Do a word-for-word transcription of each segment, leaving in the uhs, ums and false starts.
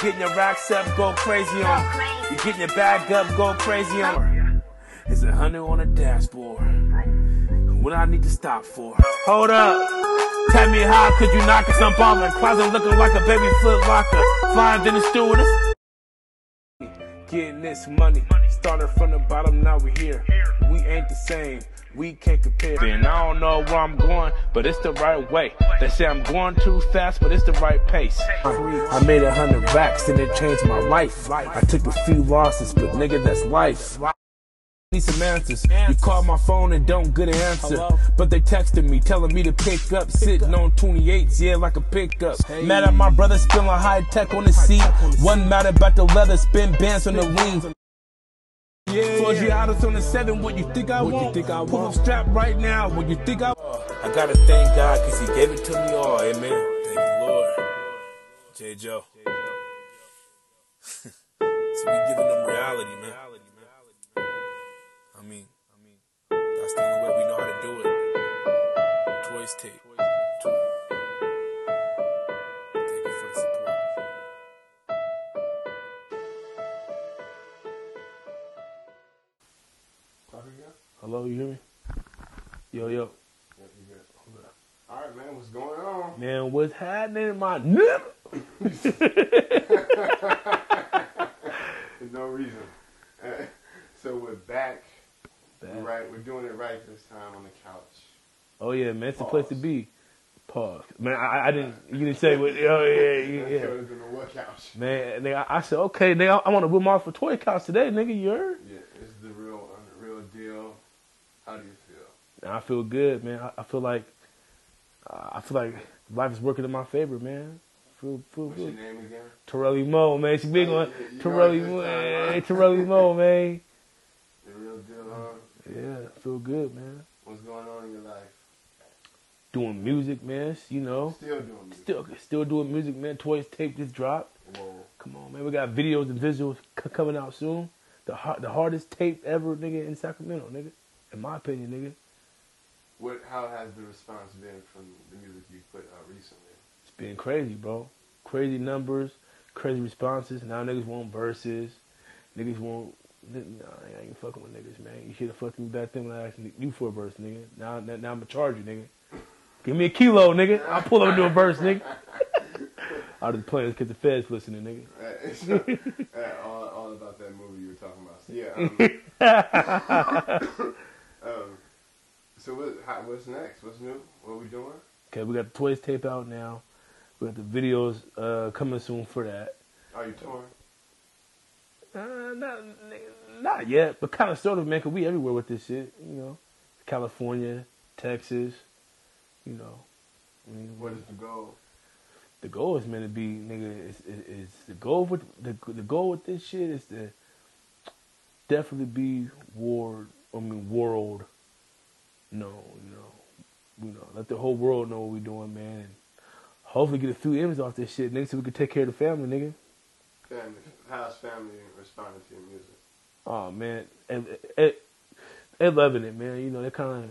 You're getting your racks up, go crazy on her. You're getting your bag up, go crazy on her. It's a hundred on the dashboard. What I need to stop for? Hold up. Tell me how could you knock us? I'm balling. Closet looking like a baby flip locker. Flying than a stewardess. Getting this money. Started from the bottom, now we here. We ain't the same. We can't compare. And I don't know where I'm going, but it's the right way. They say I'm going too fast, but it's the right pace. I made a hundred racks and it changed my life. I took a few losses, but nigga, that's life. Need some answers. You call my phone and don't get an answer. Hello? But they texted me, telling me to pick up. Pick Sitting up. On twenty-eights, yeah, like a pickup. Hey. Mad at my brother, spilling high tech on the seat. One mad about the leather, spin bands on the wings. Yeah, Floyd yeah. Autos on the seven, what you think I what want? You think I Pull want? Up strap right now, what you think I want? I gotta thank God, cause he gave it to me all, amen. Thank you, Lord. J. Joe. So we giving them reality, man. I mean, I mean, that's the only way we know how to do it. Toys tape. Thank you for the support. Hello, you hear me? Yo, yo. All right, man, what's going on? Man, what's happening, my nigga? There's no reason. So we're back. We're right, we're doing it right this time on the couch. Oh yeah, man, it's Pause. The place to be. Pause, man. I, I didn't. You didn't say what? Oh yeah, yeah. yeah. What couch? Man, nigga, I said okay. Nigga, I want to room off for toy couch today, nigga. You heard? Yeah, it's the real, the real deal. How do you feel? I feel good, man. I, I feel like, uh, I feel like life is working in my favor, man. Feel, feel, What's feel. your name again? Torrelli Mo, man. She big one. Torrelli Mo, hey, Torrelli Mo, man. The real deal, huh? Yeah, I feel good, man. What's going on in your life? Doing music, man. You know. Still doing music. Still, still doing music, man. Toys tape just dropped. Whoa. Come on, man. We got videos and visuals c coming out soon. The hard, the hardest tape ever, nigga, in Sacramento, nigga. In my opinion, nigga. What? How has the response been from the music you put out recently? It's been crazy, bro. Crazy numbers, crazy responses. Now niggas want verses. Niggas want. Nah, I ain't fucking with niggas, man. You should have fucked me back then when I asked you for a verse, nigga. Now, now, now I'm gonna charge you, nigga. Give me a kilo, nigga. I'll pull up and do a verse, nigga. I'll just play because the feds listening, nigga. Right. So, right, all, all about that movie you were talking about. So, yeah. Um, um, so what, how, what's next? What's new? What are we doing? Okay, we got the toys tape out now. We got the videos uh, coming soon for that. Are you touring? Uh, not, not yet, but kind of sort of, man, because we everywhere with this shit, you know. California, Texas, you know. I mean, what is the goal? The goal is meant to be, nigga, is, is, is the goal with the, the goal with this shit is to definitely be world, I mean, world known, you know, you know, let the whole world know what we're doing, man, and hopefully get a few M's off this shit, nigga, so we can take care of the family, nigga. Family. How's family responding to your music? Oh man, they're loving it, man. You know, they're kind of.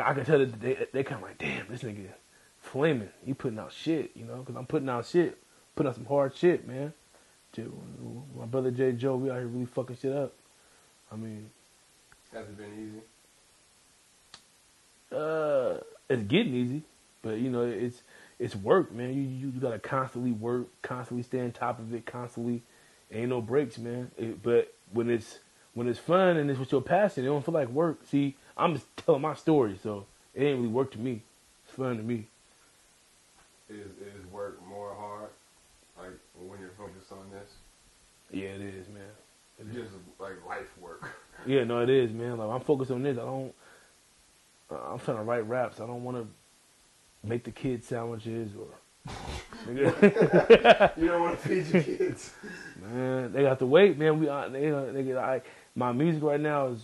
I, I can tell that they they kind of like, damn, this nigga flaming. He putting out shit, you know, because I'm putting out shit, putting out some hard shit, man. Dude, my brother J. Joe, we out here really fucking shit up. I mean, has it been easy? Uh, it's getting easy, but you know, it's. It's work, man. You, you you gotta constantly work, constantly stay on top of it, constantly. Ain't no breaks, man. It, but when it's when it's fun and it's with your passion, it don't feel like work. See, I'm just telling my story, so it ain't really work to me. It's fun to me. Is is work more hard, like when you're focused on this? Yeah, it is, man. It's just like life work. Yeah, no, it is, man. Like I'm focused on this. I don't. I'm trying to write raps. I don't want to. Make the kids sandwiches or... You don't want to feed your kids. Man, they got to wait, man. We, they, they get, I, my music right now is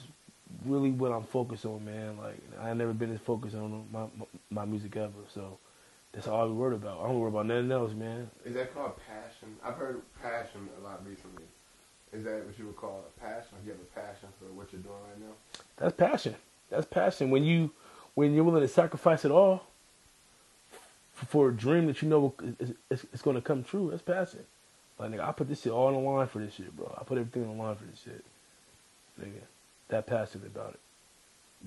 really what I'm focused on, man. Like, I've never been as focused on my, my music ever, so that's all I worried about. I don't worry about nothing else, man. Is that called passion? I've heard passion a lot recently. Is that what you would call a passion? You have a passion for what you're doing right now? That's passion. That's passion. When, you, when you're willing to sacrifice it all... for a dream that you know it's, it's, it's going to come true, that's passing. Like, nigga, I put this shit all on the line for this shit, bro. I put everything on the line for this shit. Nigga, that passionate about it.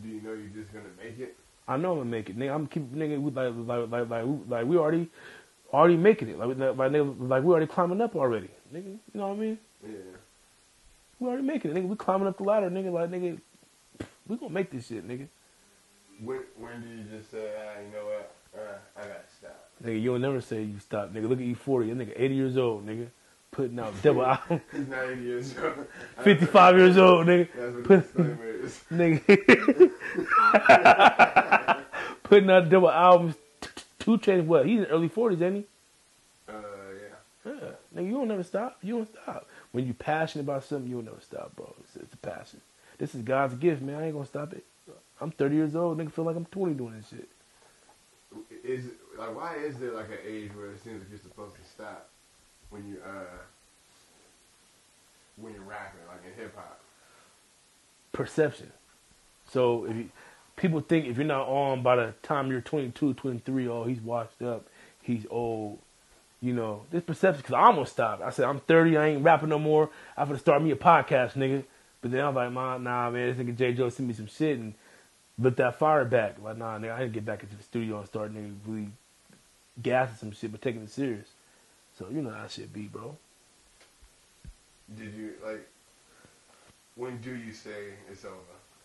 Do you know you're just going to make it? I know I'm going to make it. Nigga, I'm keep, nigga, we like, like, like, like, we, like, we already, already making it. Like, like, nigga, like, we already climbing up already. Nigga, you know what I mean? Yeah. We already making it, nigga. We climbing up the ladder, nigga. Like, nigga, we going to make this shit, nigga. When, when do you just say, ah, you know what? Uh, I got to stop. Nigga, you'll never say you stop, nigga. Look at E forty. That nigga eighty years old, nigga. Putting out double albums. He's not eighty years old. fifty-five years old, nigga. That's what Put, the disclaimer is. Nigga. Putting out double albums. two Chainz, what? He's in the early forties, ain't he? Uh, yeah. Yeah. Nigga, you don't never stop. You don't stop. When you passionate about something, you'll never stop, bro. It's, it's a passion. This is God's gift, man. I ain't gonna stop it. I'm thirty years old. Nigga, feel like I'm twenty doing this shit. Is like why is there like an age where it seems like you're supposed to stop when you uh when you're rapping, like in hip hop? Perception. So if you, people think if you're not on by the time you're twenty-two, twenty-three, oh he's washed up, he's old, you know. This perception, because I almost stopped. I said I'm thirty, I ain't rapping no more. I'm gonna start me a podcast, nigga. But then I was like, nah, nah, man, this nigga J. Joe sent me some shit and. But that fire back, like, nah, nigga, I didn't get back into the studio and start, nigga, really gassing some shit, but taking it serious. So, you know how shit be, bro. Did you, like, when do you say it's over?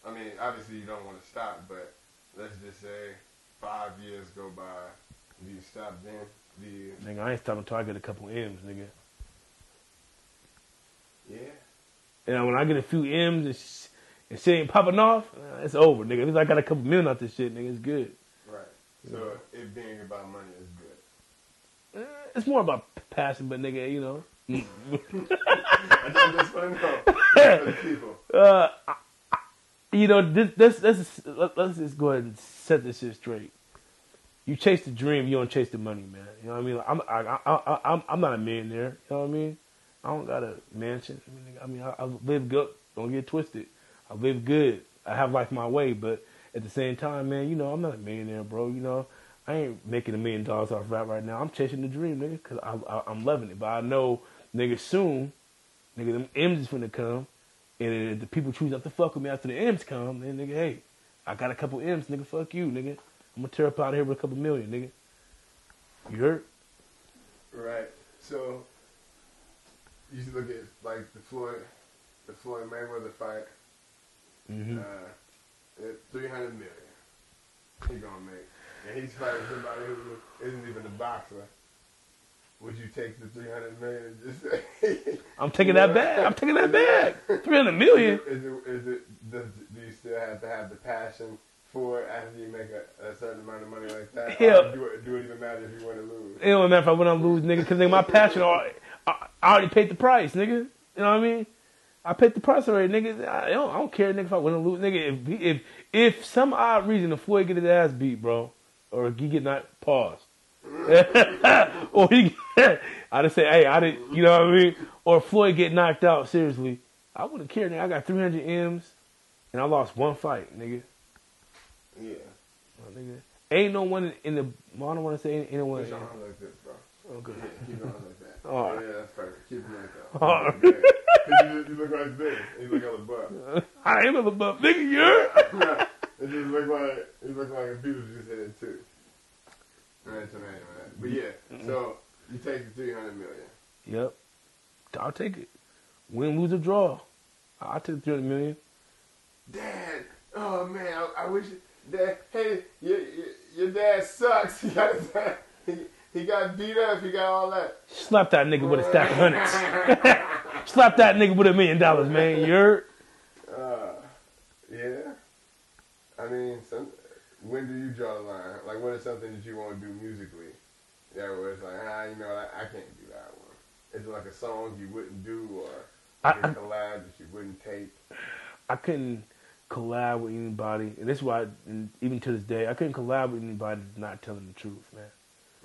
I mean, obviously you don't want to stop, but let's just say five years go by. Do you stop then? Do you... Nigga, I ain't stopping until I get a couple M's, nigga. Yeah. And when I get a few M's, it's... and shit ain't popping off, it's over, nigga. At least I got a couple million out this shit, nigga. It's good. Right. So yeah. It being about money is good. It's more about passion, but nigga, you know. I just want to know. That's for the people. Uh, I, I, you know, this, this, let's, just, let, let's just go ahead and set this shit straight. You chase the dream, you don't chase the money, man. You know what I mean? Like, I'm, I, I, I, I'm, I'm not a millionaire. You know what I mean? I don't got a mansion. I mean, I, I live good. Don't get twisted. I live good. I have life my way, but at the same time, man, you know, I'm not a millionaire, bro. You know, I ain't making a million dollars off rap right now. I'm chasing the dream, nigga, because I, I, I'm loving it. But I know, nigga, soon, nigga, them M's is finna come, and if the people choose not to fuck with me after the M's come, then, nigga, hey, I got a couple M's, nigga, fuck you, nigga. I'm gonna tear up out of here with a couple million, nigga. You heard? Right. So, you should look at, like, the Floyd, the Floyd Mayweather fight. Mm-hmm. Uh, three hundred million he gonna make, and he's fighting somebody who isn't even a boxer. Would you take the three hundred million and just say I'm taking that back? I'm taking that back. three hundred million. Is it? Is it? Does, do you still have to have the passion for it after you make a, a certain amount of money like that? Hell, do, do it even matter if you want to lose? It don't matter if I want to lose, nigga, because nigga, my passion, already, I, I already paid the price, nigga. You know what I mean? I paid the price already, nigga. I don't, I don't care, nigga, if I win or lose, nigga. If if if some odd reason, if Floyd get his ass beat, bro, or he get not paused, or he, I just say, hey, I didn't, you know what I mean? Or Floyd get knocked out seriously, I wouldn't care, nigga. I got three hundred M's, and I lost one fight, nigga. Yeah, oh, nigga. Ain't no one in the. I don't want to say anyone. Keep on like this, bro. Oh, good. Yeah, keep on like that. All right. Yeah, that's perfect. Keep on like that. All right. You, you look like this. You look like a LaBeouf. I am a LaBeouf, nigga. You're. It just look like it look like a Beetlejuice head it too. Right, so anyway, but yeah. So you take the three hundred million. Yep, I'll take it. Win, lose, or draw, I'll take the three hundred million. Dad, oh man, I, I wish Dad. Hey, your your dad sucks. He got his, he, he got beat up. He got all that. Slap that nigga with a stack of hundreds. Slap that nigga with a million dollars, man. You heard? Uh, yeah. I mean, some, when do you draw the line? Like, what is something that you want to do musically? Yeah, where it's like, ah, you know, I, I can't do that one. Is it like a song you wouldn't do or like I, a collab I, that you wouldn't take? I couldn't collab with anybody. And this is why, I, even to this day, I couldn't collab with anybody not telling the truth, man.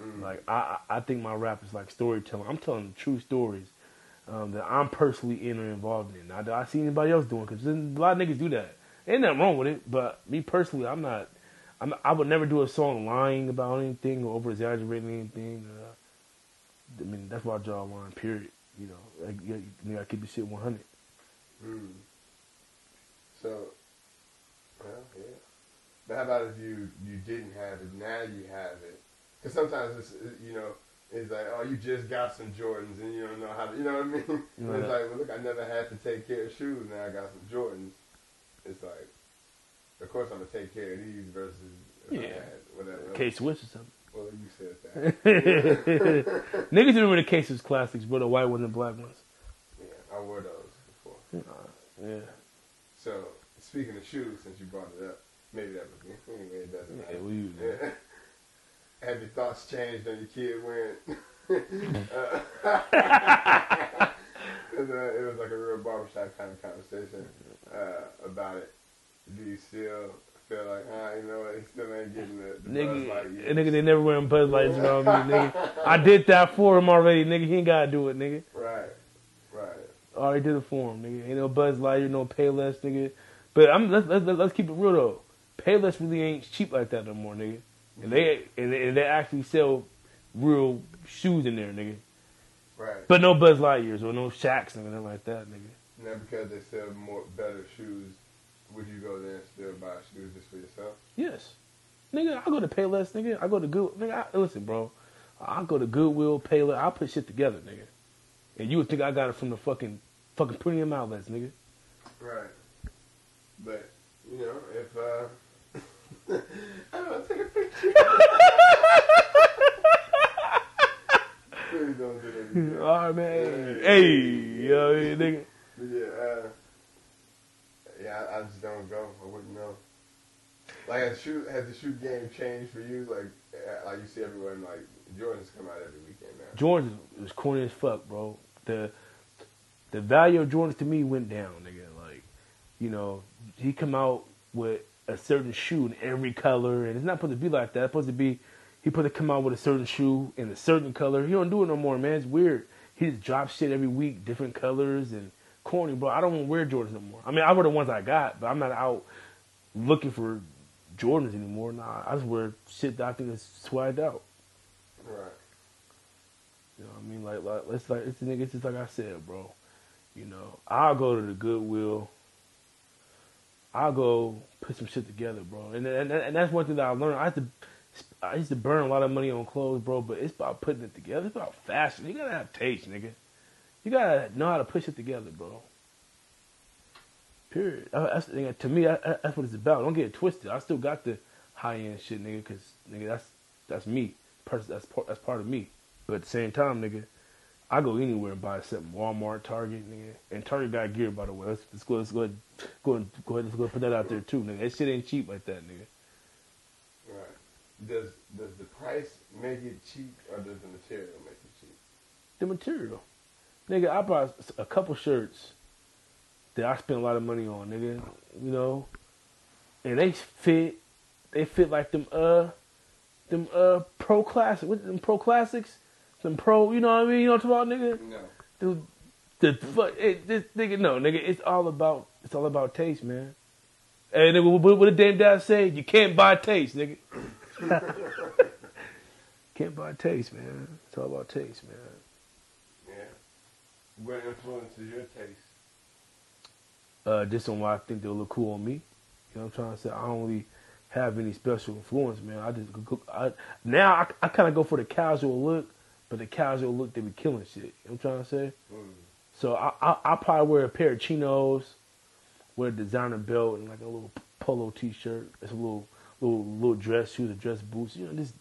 Mm. Like, I, I think my rap is like storytelling. I'm telling true stories. Um, that I'm personally in or involved in. Now, do I see anybody else doing? Because a lot of niggas do that. Ain't nothing wrong with it, but me personally, I'm not. I'm, I would never do a song lying about anything or over exaggerating anything. Uh, I mean, that's why I draw a line, period. You know, like, you gotta keep the shit one hundred. Mm. So, well, yeah. But how about if you, you didn't have it, now you have it? Because sometimes it's, you know, it's like, oh, you just got some Jordans and you don't know how to, you know what I mean? Right. It's like, well, look, I never had to take care of shoes, now I got some Jordans. It's like, of course I'm going to take care of these versus yeah. whatever. K-Swiss or something. Well, you said that. Niggas remember the K-Swiss classics, but the white ones and black ones. Yeah, I wore those before. Uh, yeah. So, speaking of shoes, since you brought it up, maybe that was me. Anyway, it doesn't matter. Yeah, we use it. Have your thoughts changed on your kid wearing? uh, it was like a real barbershop kind of conversation uh, about it. Do you still feel like, ah, you know, they still ain't getting the, the nigga, Buzz Light? Nigga, they never wearing Buzz Lights, you know what I mean, nigga? I did that for him already, nigga. He ain't gotta do it, nigga. Right, right. I already did it for him, nigga. Ain't no Buzz Light, ain't no Payless, nigga. But I'm let's let's let's keep it real though. Payless really ain't cheap like that no more, nigga. And they, and they and they actually sell real shoes in there, nigga. Right. But no Buzz Lightyears or no Shaqs and nothing like that, nigga. Now because they sell more better shoes, would you go there and still buy shoes just for yourself? Yes, nigga. I go to Payless, nigga. I go to Good, nigga. I, listen, bro. I go to Goodwill, Payless. I put shit together, nigga. And you would think I got it from the fucking fucking premium outlets, nigga. Right. But you know if. uh I don't know, take a picture. Please don't do that again. All right, man. Yeah. Hey, yo, nigga. Yeah, uh, yeah, I, I just don't go. I wouldn't know. Like, has, shoe, has the shoe game changed for you? Like, like you see everyone, like, Jordans come out every weekend now. Jordans is corny as fuck, bro. The, the value of Jordans to me went down, nigga. Like, you know, he come out with a certain shoe in every color, and it's not supposed to be like that. It's supposed to be, he supposed to come out with a certain shoe in a certain color. He don't do it no more, man. It's weird. He just drops shit every week, different colors, and corny, bro. I don't want to wear Jordans no more. I mean, I wear the ones I got, but I'm not out looking for Jordans anymore. Nah, I just wear shit that I think is swagged out. Right. You know what I mean? Like, like it's like, it's, it's just like I said, bro. You know, I'll go to the Goodwill. I'll go put some shit together, bro. And, and and that's one thing that I learned. I used to I used to burn a lot of money on clothes, bro, but it's about putting it together. It's about fashion. You gotta have taste, nigga. You gotta know how to push it together, bro. Period. I, that's, nigga, to me, I, I, that's what it's about. Don't get it twisted. I still got the high-end shit, nigga, because, nigga, that's that's me. That's part, that's part of me. But at the same time, nigga, I go anywhere and buy something. Walmart, Target, nigga. And Target got gear, by the way. Let's, let's go let's go ahead, go ahead, go ahead, let's go ahead and put that out there too, nigga. That shit ain't cheap like that, nigga. Right. Does does the price make it cheap or does the material make it cheap? The material. Nigga, I bought a couple shirts that I spent a lot of money on, nigga. You know? And they fit they fit like them uh them uh pro classic what them pro classics? Some pro, you know what I mean? You know what I'm talking about, nigga? No. The, the fuck, it, this nigga, no, nigga, it's all about, it's all about taste, man. Hey, nigga, what, what did Dame Dash say? You can't buy taste, nigga. Can't buy taste, man. It's all about taste, man. Yeah. What influences your taste? Uh, just on why I think they'll look cool on me. You know what I'm trying to say? I don't really have any special influence, man. I just, I, now I, I kind of go for the casual look. But the casual look, they be killing shit. You know what I'm trying to say? Mm. So I, I I probably wear a pair of chinos, wear a designer belt, and like a little polo T-shirt. It's a little little little dress shoes, a dress boots. You know, just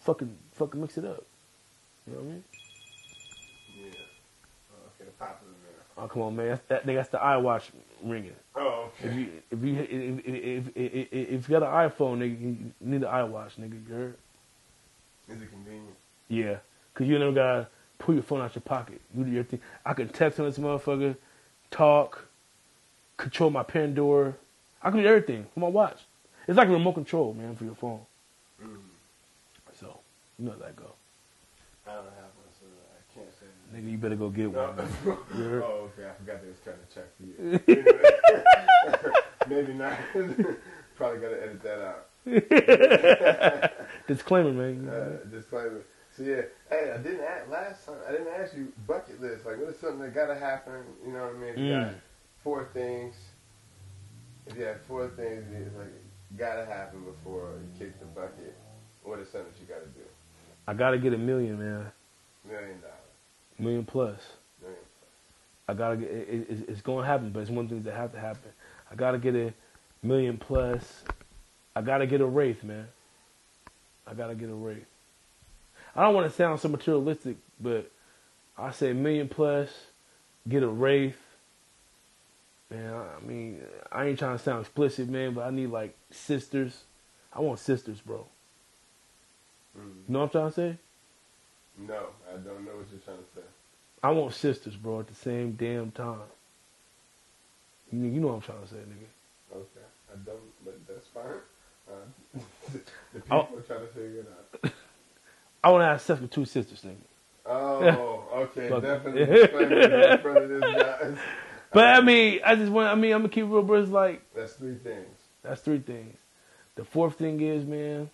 fucking fucking mix it up. You know what I mean? Yeah. Oh, okay, popular man. Oh come on, man. That's, that nigga, that's the iWatch ringing. Oh. Okay. If you if you if if, if, if, if you got an iPhone, nigga, you need an iWatch, nigga. You heard? Is it convenient? Yeah. Cause you never gotta pull your phone out your pocket. You do your thing. I can text on this motherfucker, talk, control my Pandora. I can do everything with my watch. It's like a remote control, man, for your phone. Mm. So you know how that go. I don't have one, so I can't say anything. Nigga, you better go get no. one. Oh, okay. I forgot they was trying to check for you. Maybe not. Probably gotta edit that out. Disclaimer, man. Uh, disclaimer. So yeah, hey, I didn't ask last time. I didn't ask you bucket list. Like, what is something that gotta happen? You know what I mean? If you mm. got four things. If you have four things, it's like gotta happen before you kick the bucket. What is something that you gotta do? I gotta get a million, man. Million dollars. Million plus. Million plus. I gotta get. It, it, it's gonna happen, but it's one thing that have to happen. I gotta get a million plus. I gotta get a wraith, man. I gotta get a wraith. I don't want to sound so materialistic, but I say million plus, get a wraith. Man, I mean, I ain't trying to sound explicit, man, but I need like sisters. I want sisters, bro. Mm. You know what I'm trying to say? No, I don't know what you're trying to say. I want sisters, bro, at the same damn time. You, you know what I'm trying to say, nigga. Okay, I don't, but that's fine. Uh, the people are trying to figure it out. I want to have sex with two sisters, nigga. Oh, okay, definitely. In front of this guy. But I mean, I just want—I mean, I'm gonna keep real, bro. It's like that's three things. That's three things. The fourth thing is, man,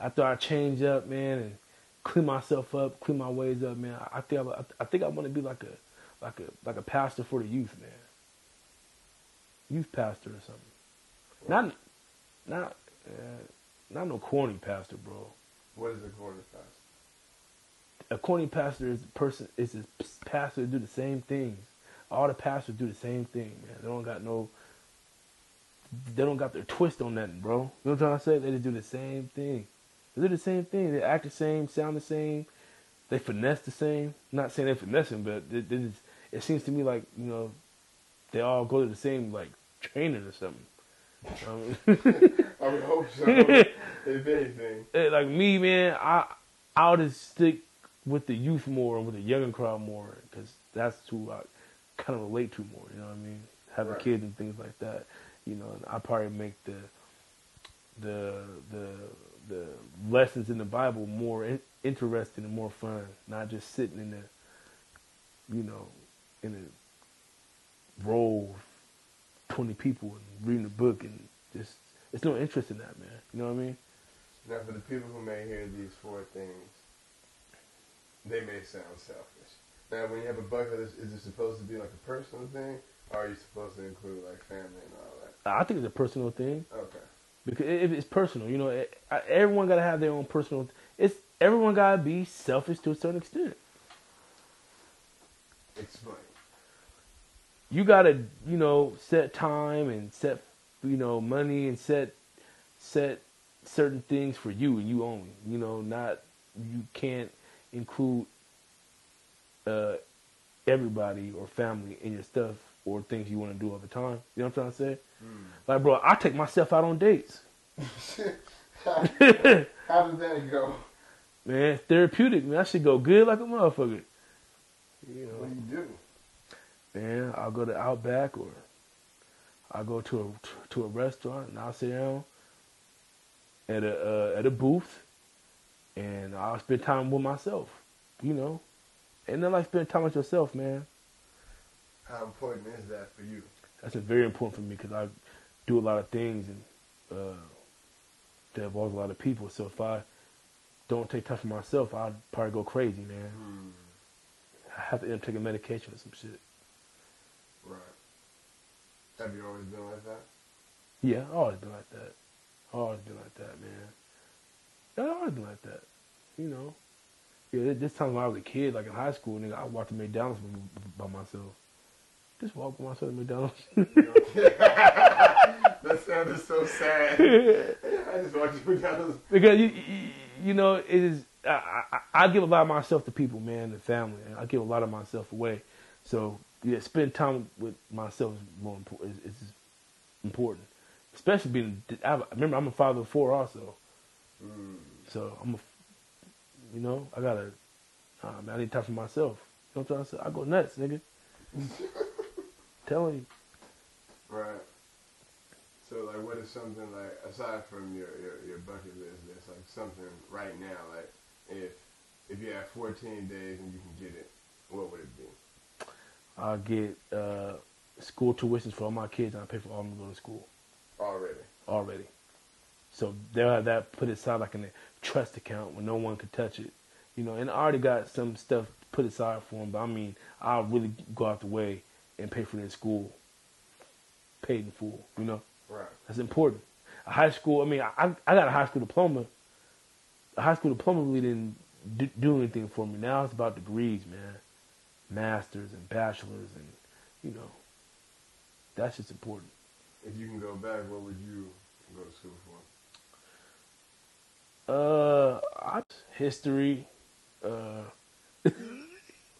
after I change up, man, and clean myself up, clean my ways up, man, I think I, I think I want to be like a, like a, like a pastor for the youth, man. Youth pastor or something. What? Not, not, uh, not no corny pastor, bro. What is a corny pastor? A corny pastor is a person, is a pastor that do the same things. All the pastors do the same thing, man. They don't got no, they don't got their twist on nothing, bro. You know what I'm trying to say? They just do the same thing. They do the same thing. They act the same, sound the same. They finesse the same. I'm not saying they finessing, but they, they just, it seems to me like, you know, they all go to the same, like, trainers or something. Um, I would hope so. If anything, like me, man, I I'll just stick with the youth more and with the younger crowd more because that's who I kind of relate to more. You know what I mean? Having right. kids and things like that. You know, and I probably make the the the the lessons in the Bible more in, interesting and more fun, not just sitting in the you know in a row of twenty people and reading a book and just. It's no interest in that, man. You know what I mean? Now, for the people who may hear these four things, they may sound selfish. Now, when you have a bucket list, is it supposed to be like a personal thing, or are you supposed to include like family and all that? I think it's a personal thing. Okay. Because it, it's personal, you know. It, I, everyone gotta have their own personal. Th- it's everyone gotta be selfish to a certain extent. Explain. You gotta, you know, set time and set. You know, money and set set certain things for you and you only. You know, not you can't include uh, everybody or family in your stuff or things you want to do all the time. You know what I'm trying to say? Mm. Like, bro, I take myself out on dates. How does that go? Man, it's therapeutic. Man, I should go good like a motherfucker. You know, what do you do? Man, I'll go to Outback or. I go to a to a restaurant and I'll sit down at a uh, at a booth, and I'll spend time with myself, you know. And then I like spend time with yourself, man. How important is that for you? That's very important for me because I do a lot of things and uh, that involves a lot of people. So if I don't take time for myself, I'd probably go crazy, man. Mm. I have to end up taking medication or some shit. Right. Have you always been like that? Yeah, I've always been like that. I've always been like that, man. I've always been like that, you know. Yeah, this time when I was a kid, like in high school, nigga, I walked to McDonald's by myself. Just walked by myself to McDonald's. That sounded so sad. I just walked to McDonald's. Because, you, you know, it is, I, I, I give a lot of myself to people, man, and family. I give a lot of myself away, so... Yeah, spend time with myself is more important. Is, is important, especially being. I remember, I'm a father of four also, mm. so I'm a. You know, I gotta. I, mean, I need time for myself. You know what I'm trying to say? I go nuts, nigga. Telling you. Right. So, like, what is something like aside from your, your your bucket list? That's like something right now. Like, if if you had fourteen days and you can get it, what would it be? I get uh, school tuitions for all my kids, and I pay for all of them to go to school. Already? Already. So there, that put aside like a trust account where no one could touch it. You know, and I already got some stuff put aside for them, but I mean, I'll really go out the way and pay for their school. Paid in full, you know? Right. That's important. A high school, I mean, I I got a high school diploma. A high school diploma really didn't do, do anything for me. Now it's about degrees, man. Masters and bachelors and, you know, that's just important. If you can go back, what would you go to school for? Uh, I, history. Uh, Wait,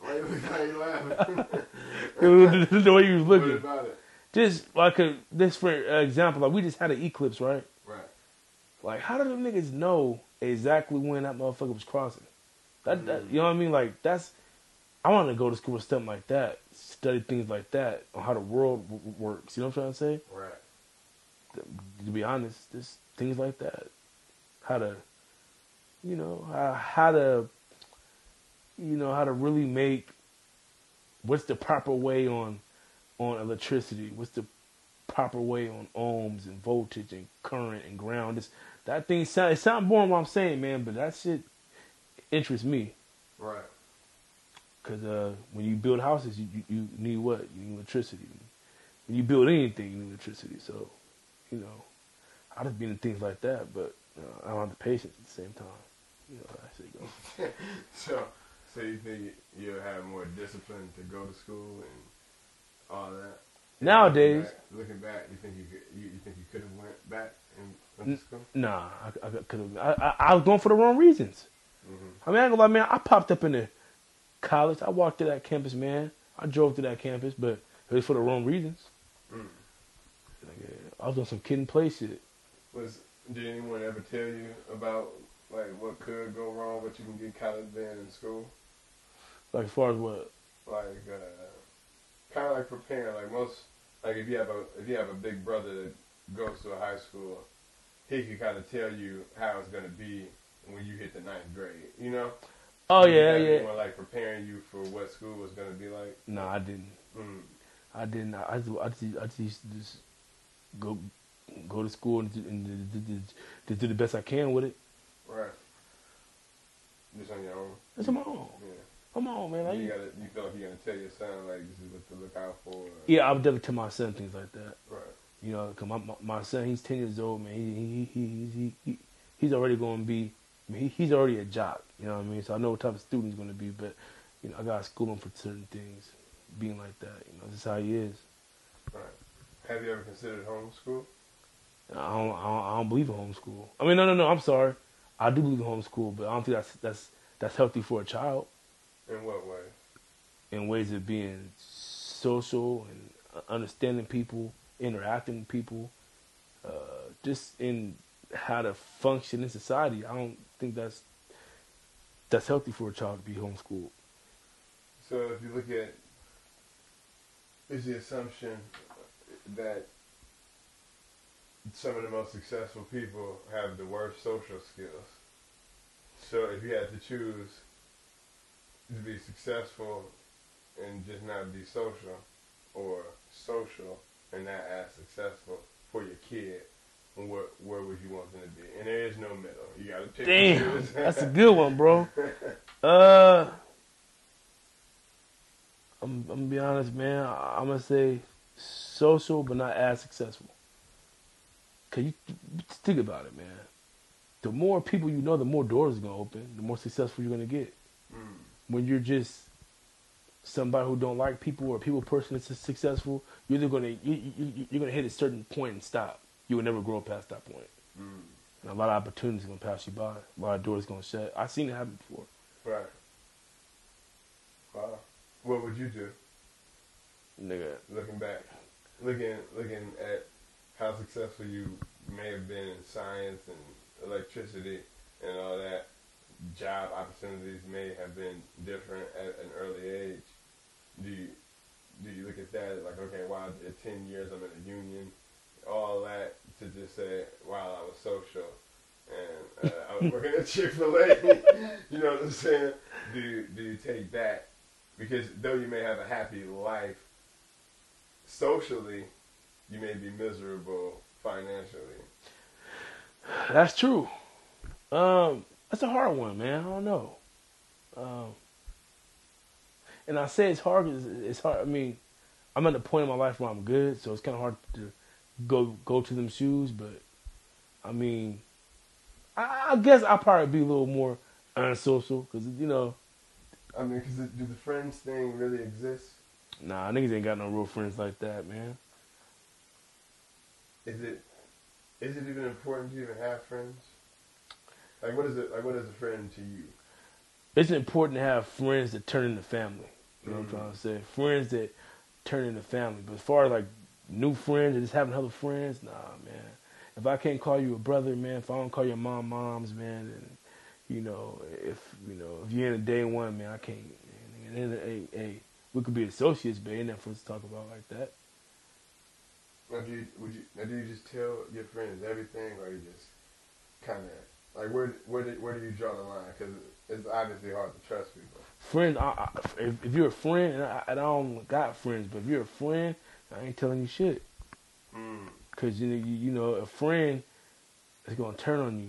how you laughing? The way you was looking. What about it? Just like a this for example, like we just had an eclipse, right? Right. Like, how do them niggas know exactly when that motherfucker was crossing? That, mm-hmm. that you know what I mean? Like that's, I want to go to school with something like that, study things like that on how the world w- works. You know what I'm trying to say? Right. Th- to be honest, just things like that, how to. You know, uh, how to, you know, how to really make, what's the proper way on on electricity? What's the proper way on ohms and voltage and current and ground? It's, that thing sound, it sound boring what I'm saying, man, but that shit interests me. Right. Because uh, when you build houses, you, you, you need what? You need electricity. When you build anything, you need electricity. So, you know, I just been in things like that, but you know, I don't have the patience at the same time. You know, I should go. so, so you think you'll have more discipline to go to school and all that? And nowadays, looking back, looking back, you think you could, you, you think you could have went back and went to school? Nah, I, I could have. I, I, I was going for the wrong reasons. Mm-hmm. I mean, I ain't gonna lie, man. I popped up into college. I walked to that campus, man. I drove to that campus, but it was for the wrong reasons. Mm. Like, I was doing some kid and play shit. Was did anyone ever tell you about? Like, what could go wrong, what you can get caught up in in school? Like, as far as what? Like, uh, kind of like preparing. Like, most, like, if you have a if you have a big brother that goes to a high school, he can kind of tell you how it's going to be when you hit the ninth grade, you know? Oh, did yeah, you have yeah. anyone, like, preparing you for what school was going to be like? No, I didn't. Mm. I didn't. I, I, just, I, just, I just used to just go, go to school and, do, and do, do, do, do the best I can with it. Right. Just on your own? It's on my own. Yeah. Come on, man. Like, you, gotta, you feel like you're going to tell your son, like, this is what to look out for? Or... Yeah, I would definitely tell my son things like that. Right. You know, because my, my, my son, he's ten years old, man. He he he he, he He's already going to be, I mean, he, he's already a jock, you know what I mean? So I know what type of student he's going to be, but, you know, I got to school him for certain things, being like that. You know, this is how he is. Right. Have you ever considered homeschool? I don't, I don't, I don't believe in homeschool. I mean, no, no, no, I'm sorry. I do believe in homeschool, but I don't think that's that's that's healthy for a child. In what way? In ways of being social and understanding people, interacting with people, uh, just in how to function in society. I don't think that's that's healthy for a child to be homeschooled. So if you look at, is the assumption that some of the most successful people have the worst social skills. So if you had to choose to be successful and just not be social, or social and not as successful for your kid, where, where would you want them to be? And there is no middle. You gotta pick. Damn, that's a good one, bro. uh, I'm, I'm gonna be honest, man. I'm gonna say social, but not as successful. Cause you think about it, man. The more people you know, the more doors are gonna open. The more successful you're gonna get. Mm. When you're just somebody who don't like people, or people person that's successful, you're either gonna you, you, you're gonna hit a certain point and stop. You will never grow past that point. Mm. And a lot of opportunities are gonna pass you by. A lot of doors are gonna shut. I've seen it happen before. Right. Wow. What would you do? Nigga, looking back, looking looking at. how successful you may have been in science and electricity and all that, job opportunities may have been different at an early age. Do you, do you look at that like, okay, wow, at ten years I'm in a union, all that to just say, wow, I was social and uh, I was working at Chick-fil-A, you know what I'm saying? Do you, do you take that? Because though you may have a happy life socially, you may be miserable financially. That's true. Um, that's a hard one, man. I don't know. Um, and I say it's hard because it's hard. I mean, I'm at the point in my life where I'm good, so it's kind of hard to go go to them shoes. But I mean, I, I guess I'll probably be a little more unsocial because, you know. I mean, because do the friends thing really exist? Nah, niggas ain't got no real friends like that, man. Is it? Is it even important to even have friends? Like, what is it? Like, what is a friend to you? It's important to have friends that turn into family. You know mm-hmm. what I'm trying to say? Friends that turn into family. But as far as like new friends or just having other friends, nah, man. If I can't call you a brother, man. If I don't call your mom, moms, man. And you know, if you know, if you're in a day one, man, I can't. Man. And then, hey, hey, we could be associates, but ain't nothing for us to talk about like that. Now do, you, would you, now, do you just tell your friends everything, or you just kind of, like, where where do, where do you draw the line? Because it's obviously hard to trust people. Friends, I, I, if, if you're a friend, and I, I don't got friends, but if you're a friend, I ain't telling you shit. Because, mm. you, you, you know, a friend is going to turn on you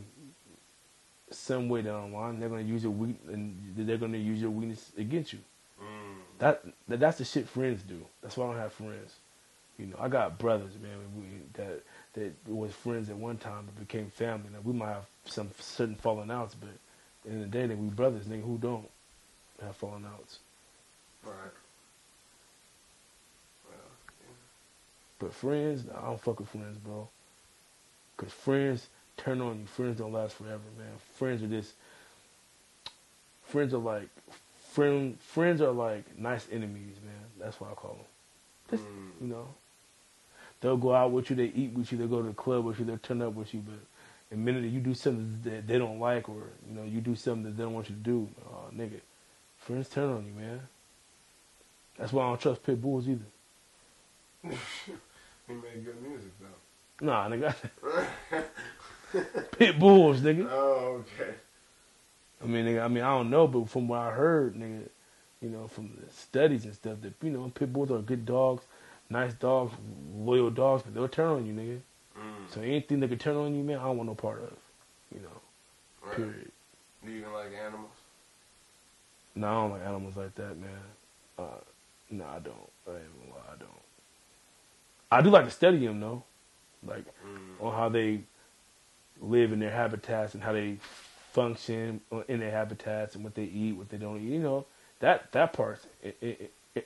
some way down the line. They're going to use your weak, and they're going to use your weakness against you. Mm. That, that That's the shit friends do. That's why I don't have friends. You know, I got brothers, man, we, that that was friends at one time but became family. Now, we might have some certain falling outs, but at the end of the day, they we brothers, nigga, who don't have falling outs. Right. Well, yeah. But friends, nah, I don't fuck with friends, bro. Because friends turn on you. Friends don't last forever, man. Friends are just, friends are like, friend, friends are like nice enemies, man. That's what I call them. Just, mm. you know. They'll go out with you, they eat with you, they'll go to the club with you, they'll turn up with you, but the minute you do something that they don't like or, you know, you do something that they don't want you to do, oh, nigga, friends turn on you, man. That's why I don't trust Pit Bulls either. He made good music, though. Nah, nigga. Pit Bulls, nigga. Oh, okay. I mean, nigga, I mean, I don't know, but from what I heard, nigga, you know, from the studies and stuff that, you know, Pit Bulls are good dogs. Nice dogs, loyal dogs, but they'll turn on you, nigga. Mm. So anything that can turn on you, man, I don't want no part of. You know, right. Period. Do you even like animals? No, I don't like animals like that, man. Uh, no, I don't. I ain't even lie, I don't. I do like to study them, though. Like, mm. on how they live in their habitats and how they function in their habitats and what they eat, what they don't eat. You know, that, that part's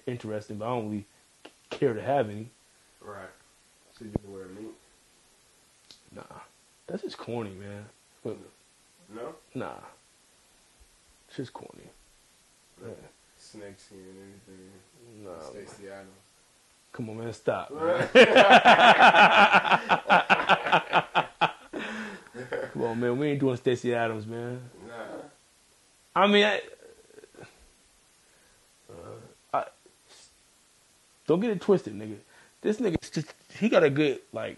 interesting, but I don't really care to have any. Right. So you can wear meat? Nah. That's just corny, man. But, no? Nah. It's just corny. No. Yeah. Snake skin and anything. Nah. Stacey Adams. Come on, man. Stop, man. Come on, man. We ain't doing Stacey Adams, man. Nah. I mean, I... Don't get it twisted, nigga. This nigga, just, he got a good, like,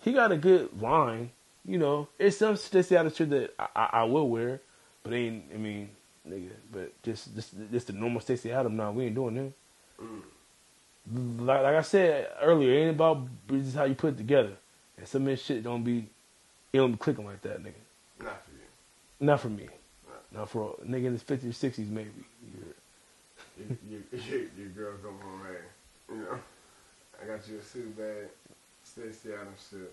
he got a good line, you know. It's some Stacey Adams shit that I, I, I will wear, but ain't, I mean, nigga, but just, just, just the normal Stacey Adams, nah, we ain't doing that. Mm. Like, like I said earlier, it ain't about just how you put it together. And some of this shit don't be, it don't be clicking like that, nigga. Not for you. Not for me. Not, Not for a nigga in his fifties or sixties, maybe. Yeah. You, you, you, your girl come home, hey, you know, I got you a suit bag, Stacey Adams suit.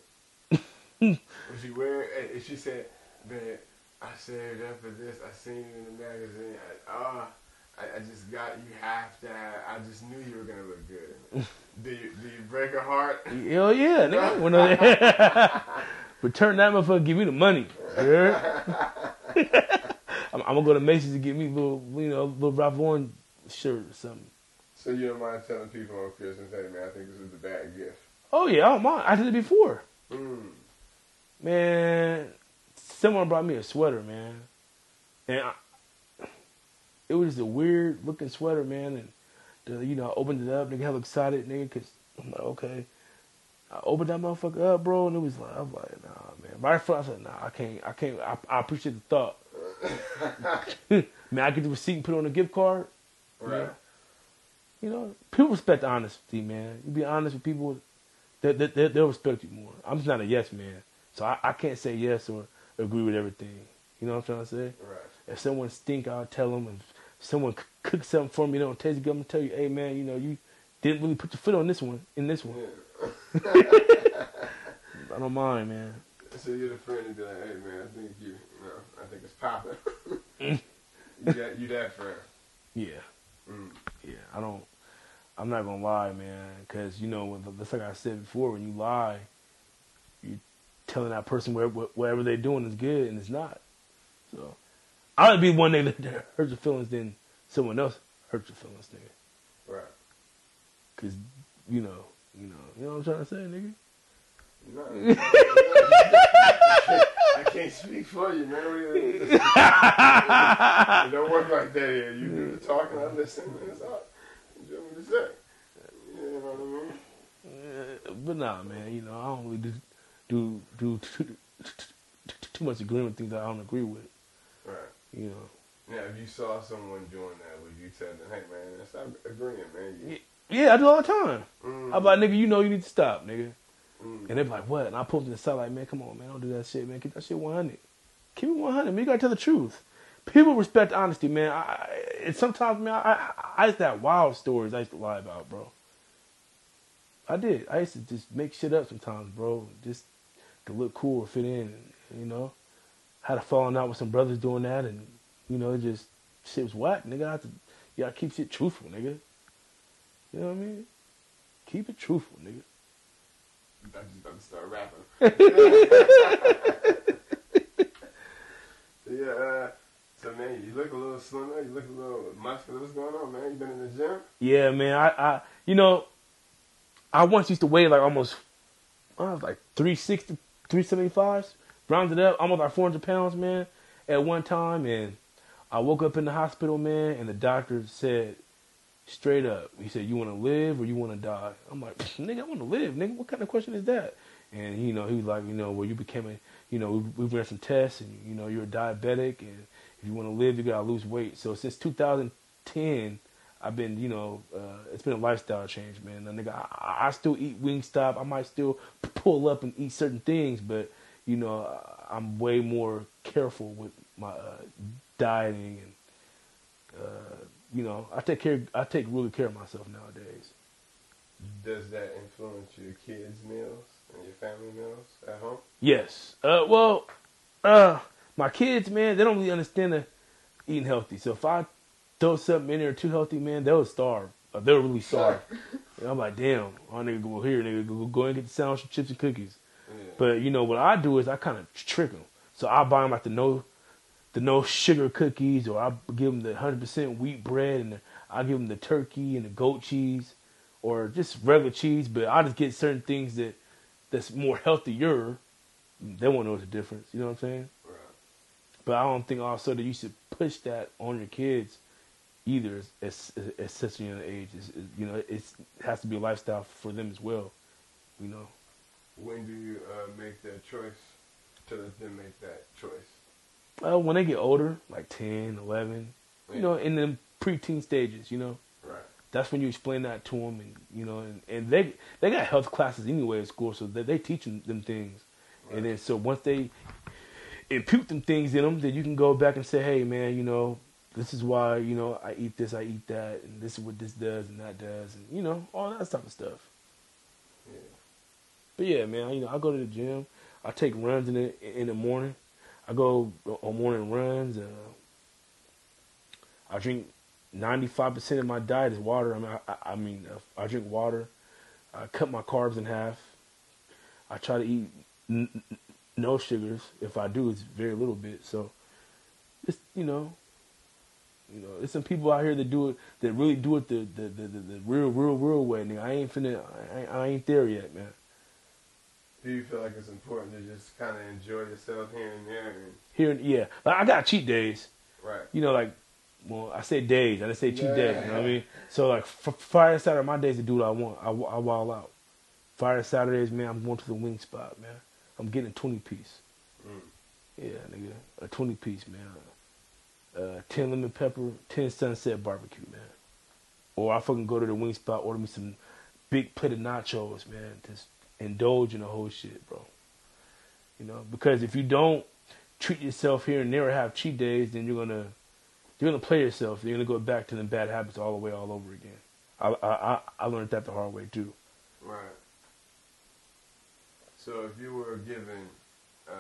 What you wear? Hey, and she said, "Man, I saved up for this. I seen you in the magazine. I, oh, I, I just got you half that. I just knew you were gonna look good." do you do you break her heart? Hell yeah, nigga. Return that motherfucker. Give me the money. I'm, I'm gonna go to Macy's to get me little, you know, little Ralph Lauren shirt or something. So you don't mind telling people on Christmas, hey man, I think this is a bad gift? Oh yeah, I don't mind. I did it before. Mm. Man, someone brought me a sweater, man, and I, it was just a weird looking sweater, man. And the, you know, I opened it up, nigga, hell excited, nigga, cause I'm like, okay. I opened that motherfucker up, bro, and it was like, I was like, nah, man. Right front, I said, nah, I can't, I can't. I, I appreciate the thought. Man, I get the receipt and put it on a gift card. Right. Yeah. You know, people respect honesty, man. You be honest with people, they, they, they'll respect you more. I'm just not a yes man. So I, I can't say yes or agree with everything. You know what I'm trying to say? Right. If someone stink, I'll tell them. If someone c- cooks something for me, they don't taste good, I'm going to tell you, hey, man, you know, you didn't really put your foot on this one, in this one. Yeah. I don't mind, man. So you're the friend and be like, hey, man, I think you, you know, I think it's popping. you, that, you that friend. Yeah. Mm. Yeah, I don't, I'm not going to lie, man, because, you know, that's like I said before, when you lie, you telling that person where, where, whatever they're doing is good and it's not. So I would be one nigga that hurts your feelings than someone else hurts your feelings, nigga. Right. Because, you know, you know, you know what I'm trying to say, nigga? No, no, no, no. I can't speak for you, man. It don't work like that here. You do the talking, I listen, man. It's all. You know what I'm saying? You know what I mean? Yeah, but nah, man. You know, I don't really do do do too, too much agreeing with things that I don't agree with. Right. You know. Now, if you saw someone doing that, would you tell them, "Hey, man, stop agreeing, man"? You... Yeah, I do all the time. Mm. I'm like, nigga, you know, you need to stop, nigga. Mm. And they're like, what? And I pull them to the side like, man, come on, man, don't do that shit, man. Keep that shit one hundred. Keep it one hundred, man. You got to tell the truth. People respect honesty, man. I, and sometimes, man, I, I, I used to have wild stories I used to lie about, bro. I did. I used to just make shit up sometimes, bro. Just to look cool or fit in, and, you know. Had a falling out with some brothers doing that, and, you know, it just, shit was whack. Nigga, I have to, you got to keep shit truthful, nigga. You know what I mean? Keep it truthful, nigga. I'm just about to start rapping. yeah, uh, so man, you look a little slimmer, you look a little muscular. What's going on, man? You been in the gym? Yeah, man. I, I you know, I once used to weigh like almost, I was like three sixty, three seventy-five, rounded up, almost like four hundred pounds, man, at one time. And I woke up in the hospital, man, and the doctor said, straight up, he said, you want to live or you want to die? I'm like, nigga, I want to live, nigga. What kind of question is that? And, you know, he was like, you know, well, you became a, you know, we, we ran some tests and, you know, you're a diabetic. And if you want to live, you got to lose weight. So since two thousand ten, I've been, you know, uh, it's been a lifestyle change, man. Now, nigga, I, I still eat Wingstop. I might still pull up and eat certain things. But, you know, I'm way more careful with my uh, dieting and, uh, you know, I take care. I take really care of myself nowadays. Does that influence your kids' meals and your family meals at home? Yes. Uh, well, uh, my kids, man, they don't really understand the eating healthy. So if I throw something in there too healthy, man, they'll starve. Uh, they'll really starve. I'm like, damn, I nigga go here, nigga go, go and get the sandwich, some chips and cookies. Yeah. But you know what I do is I kind of trick them. So I buy them like the no. The no sugar cookies, or I give them the one hundred percent wheat bread, and I give them the turkey and the goat cheese, or just regular cheese. But I just get certain things that that's more healthier. They won't know the difference. You know what I'm saying? Right. But I don't think also that you should push that on your kids either at such a young age. It's, it, you know, it's, it has to be a lifestyle for them as well. You know. When do you uh, make that choice? To let them make that choice. Uh, when they get older, like ten, eleven, yeah. You know, in the preteen stages, you know. Right. That's when you explain that to them, and, you know, and, and they they got health classes anyway at school, so they, they teach them, them things. Right. And then so once they impute them things in them, then you can go back and say, hey, man, you know, this is why, you know, I eat this, I eat that, and this is what this does and that does, and, you know, all that type of stuff. Yeah. But, yeah, man, you know, I go to the gym. I take runs in the, in the morning. I go on morning runs. Uh, I drink ninety-five percent of my diet is water. I mean, I, I, mean, I drink water. I cut my carbs in half. I try to eat n- n- no sugars. If I do, it's very little bit. So, it's, you know, you know, there's some people out here that do it, that really do it the the the, the, the real, real, real way. Nigga, I ain't finna. I ain't, I ain't there yet, man. Do you feel like it's important to just kind of enjoy yourself here and there? And... Here and yeah, like, I got cheat days. Right. You know, like, well, I say days, I didn't say cheat yeah, days. Yeah, you know yeah. what I mean? So like, Friday and Saturday, my days to do what I want. I, I wild out. Friday and Saturdays, man, I'm going to the wing spot, man. I'm getting a twenty piece. Mm. Yeah, nigga, a twenty piece, man. Uh, ten lemon pepper, ten sunset barbecue, man. Or I fucking go to the wing spot, order me some big plate of nachos, man. Just indulge in the whole shit, bro. You know, because if you don't treat yourself here and there or have cheat days, then you're gonna you're gonna play yourself. You're gonna go back to them bad habits all the way, all over again. I I I learned that the hard way too. Right. So if you were given uh,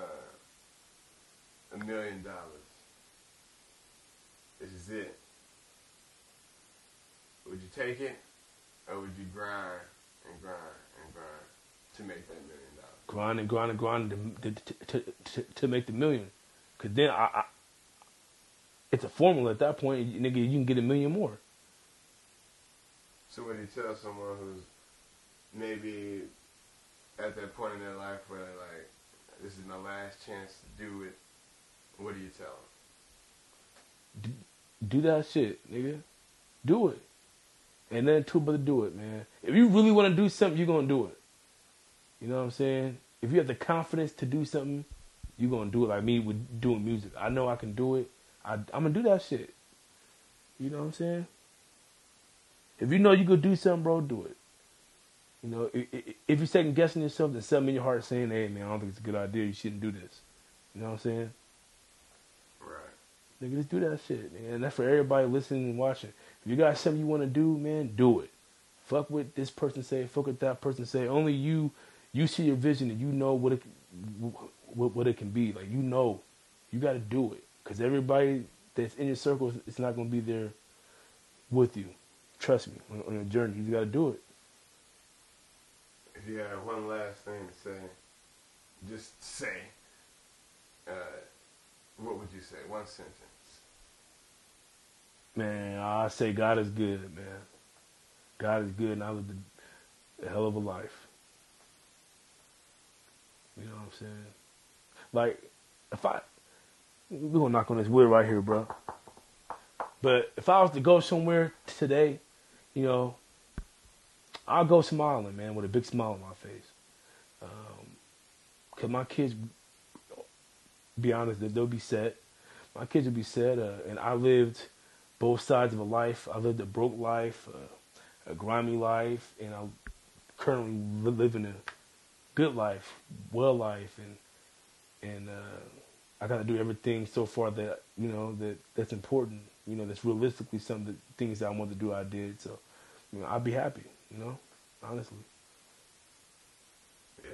a million dollars, this is it. Would you take it, or would you grind and grind and grind to make that million dollars? Grind and grind and grind to, to, to, to make the million. Because then I, I, it's a formula at that point. Nigga, you can get a million more. So when you tell someone who's maybe at that point in their life where they're like, this is my last chance to do it, what do you tell them? Do, do that shit, nigga. Do it. And then too, brother, do it, man. If you really want to do something, you're going to do it. You know what I'm saying? If you have the confidence to do something, you're going to do it. Like me with doing music. I know I can do it. I, I'm going to do that shit. You know what I'm saying? If you know you could do something, bro, do it. You know, if you're second guessing yourself, there's something in your heart saying, hey, man, I don't think it's a good idea. You shouldn't do this. You know what I'm saying? Right. Nigga, just do that shit, man. And that's for everybody listening and watching. If you got something you want to do, man, do it. Fuck what this person say. Fuck what that person say. Only you, you see your vision and you know what it, what, what it can be. Like, you know, you got to do it. Because everybody that's in your circle, it's not going to be there with you. Trust me, on, on your journey. You got to do it. If you had one last thing to say, just say, uh, what would you say? One sentence. Man, I say God is good, man. God is good, and I lived a hell of a life. You know what I'm saying? Like, if I... We're going to knock on this wood right here, bro. But if I was to go somewhere today, you know, I'll go smiling, man, with a big smile on my face. Um, Because my kids, be honest, they'll be sad. My kids will be sad, uh, and I lived both sides of a life. I lived a broke life, uh, a grimy life, and I'm currently living a good life, well life, and and uh, I gotta do everything so far that you know that that's important. You know, that's realistically some of the things that I wanted to do. I did, so you know, I'd be happy. You know, honestly. Yeah.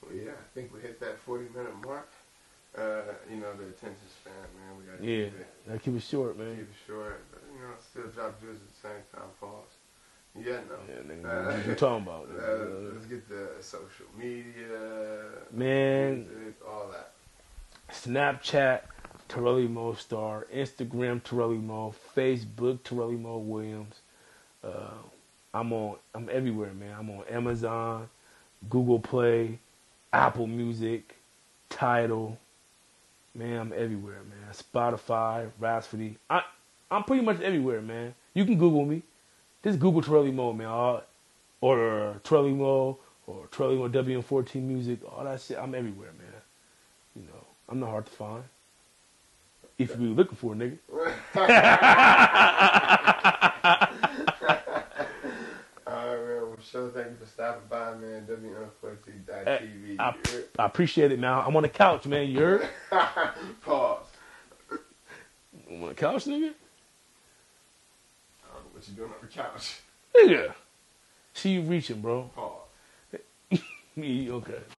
Well, yeah. I think we hit that forty-minute mark. Uh, you know, the attention span, man. We gotta yeah, keep it. Gotta keep it short, man. Keep it short. But, you know, still drop juice at the same time. Pause. Yeah, no. Yeah, nigga. Uh, what you talking about? Uh, uh, let's get the social media, man. Music, all that. Snapchat, Torrelli Mo Star. Instagram, Torrelli Mo. Facebook, Torrelli Mo Williams. Uh, I'm on. I'm everywhere, man. I'm on Amazon, Google Play, Apple Music, Tidal. Man, I'm everywhere, man. Spotify, Rhapsody. I, I'm pretty much everywhere, man. You can Google me. Just Google Torrelli Mo, man. All, or uh, Torrelli Mo, or Torrelli Mo W M fourteen music. All that shit. I'm everywhere, man. You know, I'm not hard to find. If you're really looking for a nigga. All right, man. Well, sure, thank you for stopping by, man. W M fourteen dot T V. I, I appreciate it, man. I'm on the couch, man. You heard? Pause. I'm on the couch, nigga? What you doing on the couch? Nigga. See you reaching, bro. Pause. Me, okay.